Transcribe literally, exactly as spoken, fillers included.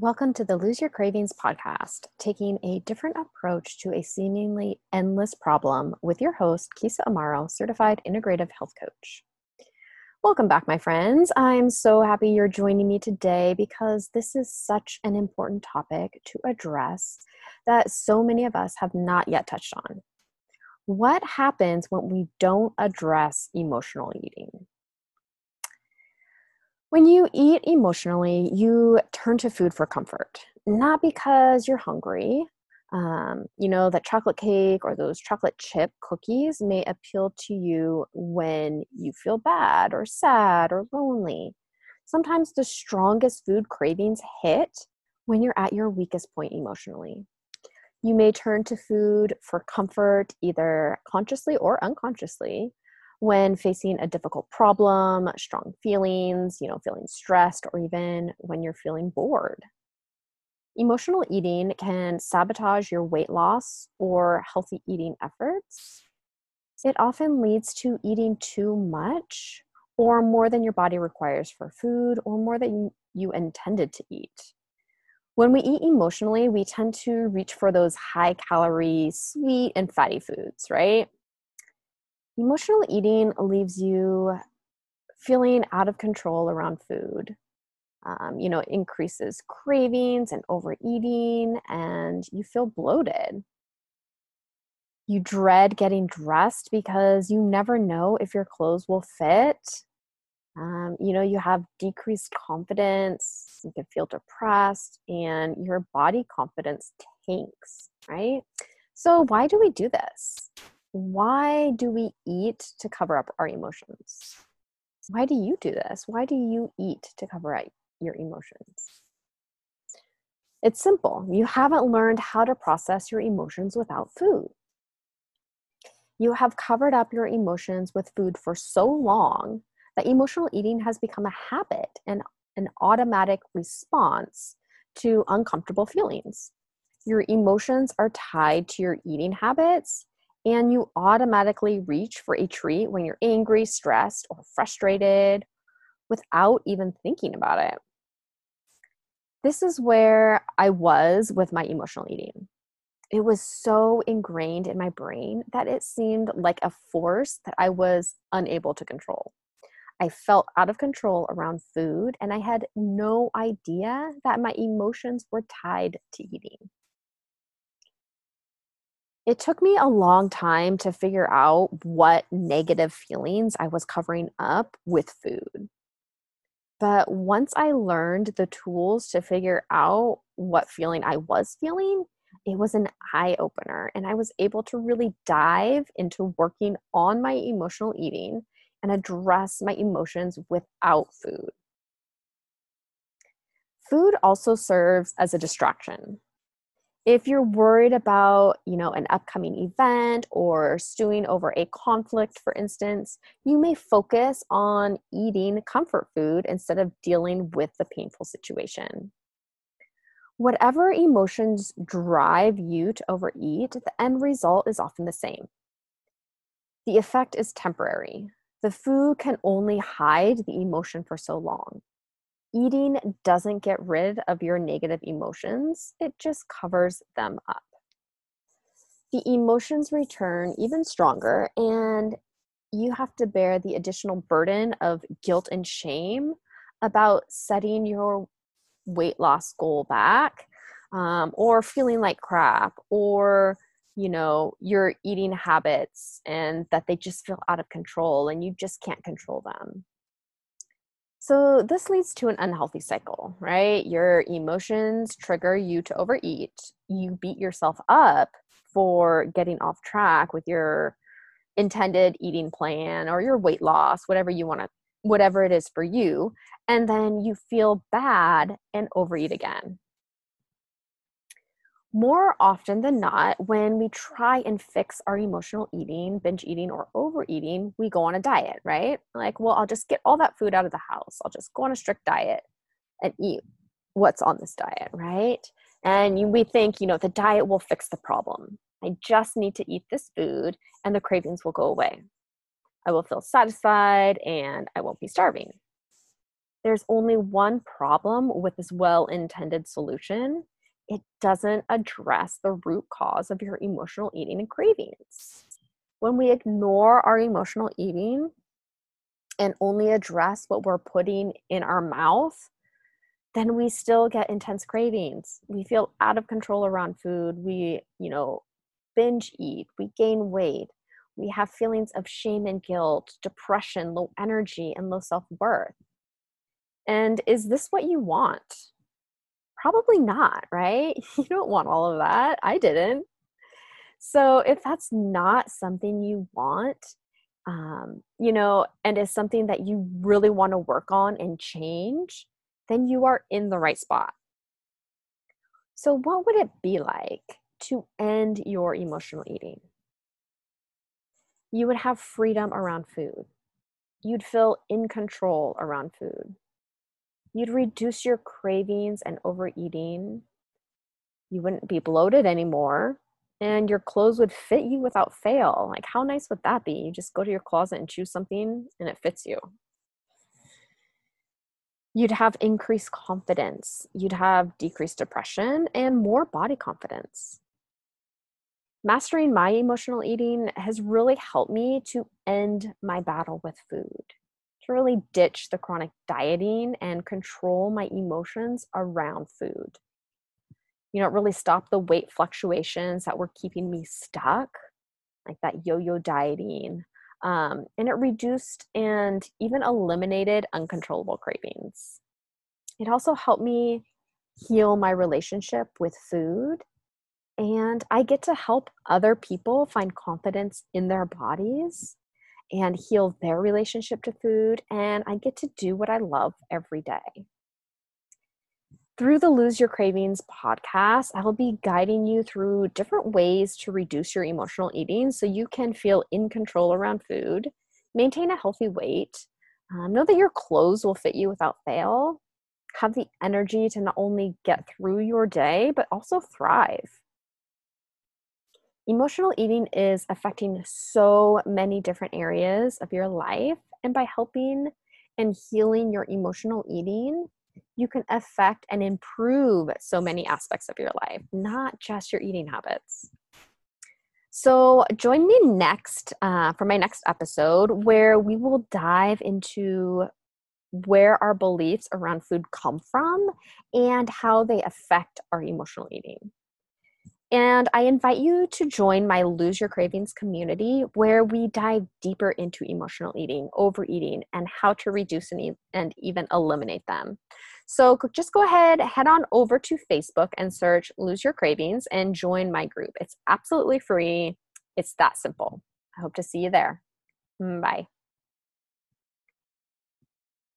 Welcome to the Lose Your Cravings podcast, taking a different approach to a seemingly endless problem with your host, Kisa Amaro, certified integrative health coach. Welcome back, my friends. I'm so happy you're joining me today because this is such an important topic to address that so many of us have not yet touched on. What happens when we don't address emotional eating? When you eat emotionally, you turn to food for comfort, not because you're hungry. Um, you know, that chocolate cake or those chocolate chip cookies may appeal to you when you feel bad or sad or lonely. Sometimes the strongest food cravings hit when you're at your weakest point emotionally. You may turn to food for comfort, either consciously or unconsciously, when facing a difficult problem, strong feelings, you know, feeling stressed, or even when you're feeling bored. Emotional eating can sabotage your weight loss or healthy eating efforts. It often leads to eating too much or more than your body requires for food or more than you intended to eat. When we eat emotionally, we tend to reach for those high-calorie, sweet, and fatty foods, right? Emotional eating leaves you feeling out of control around food. Um, you know, it increases cravings and overeating, and you feel bloated. You dread getting dressed because you never know if your clothes will fit. Um, you know, you have decreased confidence, you can feel depressed, and your body confidence tanks, right? So why do we do this? Why do we eat to cover up our emotions? Why do you do this? Why do you eat to cover up your emotions? It's simple. You haven't learned how to process your emotions without food. You have covered up your emotions with food for so long that emotional eating has become a habit and an automatic response to uncomfortable feelings. Your emotions are tied to your eating habits, and you automatically reach for a treat when you're angry, stressed, or frustrated without even thinking about it. This is where I was with my emotional eating. It was so ingrained in my brain that it seemed like a force that I was unable to control. I felt out of control around food, and I had no idea that my emotions were tied to eating. It took me a long time to figure out what negative feelings I was covering up with food. But once I learned the tools to figure out what feeling I was feeling, it was an eye-opener, and I was able to really dive into working on my emotional eating and address my emotions without food. Food also serves as a distraction. If you're worried about, you know, an upcoming event or stewing over a conflict, for instance, you may focus on eating comfort food instead of dealing with the painful situation. Whatever emotions drive you to overeat, the end result is often the same. The effect is temporary. The food can only hide the emotion for so long. Eating doesn't get rid of your negative emotions, it just covers them up. The emotions return even stronger, and you have to bear the additional burden of guilt and shame about setting your weight loss goal back, um, or feeling like crap, or, you know, your eating habits and that they just feel out of control and you just can't control them. So this leads to an unhealthy cycle, right? Your emotions trigger you to overeat. You beat yourself up for getting off track with your intended eating plan or your weight loss, whatever you want to, whatever it is for you. And then you feel bad and overeat again. More often than not, when we try and fix our emotional eating, binge eating, or overeating, we go on a diet, right? Like, well, I'll just get all that food out of the house. I'll just go on a strict diet and eat what's on this diet, right? And you, we think, you know, the diet will fix the problem. I just need to eat this food and the cravings will go away. I will feel satisfied and I won't be starving. there's only one problem with this well-intended solution, it doesn't address the root cause of your emotional eating and cravings. When we ignore our emotional eating and only address what we're putting in our mouth, then we still get intense cravings. We feel out of control around food. We, you know, binge eat. We gain weight. We have feelings of shame and guilt, depression, low energy, and low self-worth. And is this what you want? Probably not, right? You don't want all of that. I didn't. So if that's not something you want, um, you know, and is something that you really want to work on and change, then you are in the right spot. So what would it be like to end your emotional eating? You would have freedom around food. You'd feel in control around food. You'd reduce your cravings and overeating. You wouldn't be bloated anymore. And your clothes would fit you without fail. Like, how nice would that be? You just go to your closet and choose something and it fits you. You'd have increased confidence. You'd have decreased depression and more body confidence. Mastering my emotional eating has really helped me to end my battle with food, to really ditch the chronic dieting and control my emotions around food. You know, it really stopped the weight fluctuations that were keeping me stuck, like that yo-yo dieting. Um, and it reduced and even eliminated uncontrollable cravings. It also helped me heal my relationship with food. And I get to help other people find confidence in their bodies and heal their relationship to food. And I get to do what I love every day. Through the Lose Your Cravings podcast, I will be guiding you through different ways to reduce your emotional eating so you can feel in control around food, maintain a healthy weight, um, know that your clothes will fit you without fail, have the energy to not only get through your day, but also thrive. Emotional eating is affecting so many different areas of your life, and by helping and healing your emotional eating, you can affect and improve so many aspects of your life, not just your eating habits. So join me next uh, for my next episode, where we will dive into where our beliefs around food come from and how they affect our emotional eating. And I invite you to join my Lose Your Cravings community, where we dive deeper into emotional eating, overeating, and how to reduce and, e- and even eliminate them. So just go ahead, head on over to Facebook and search Lose Your Cravings and join my group. It's absolutely free. It's that simple. I hope to see you there. Bye.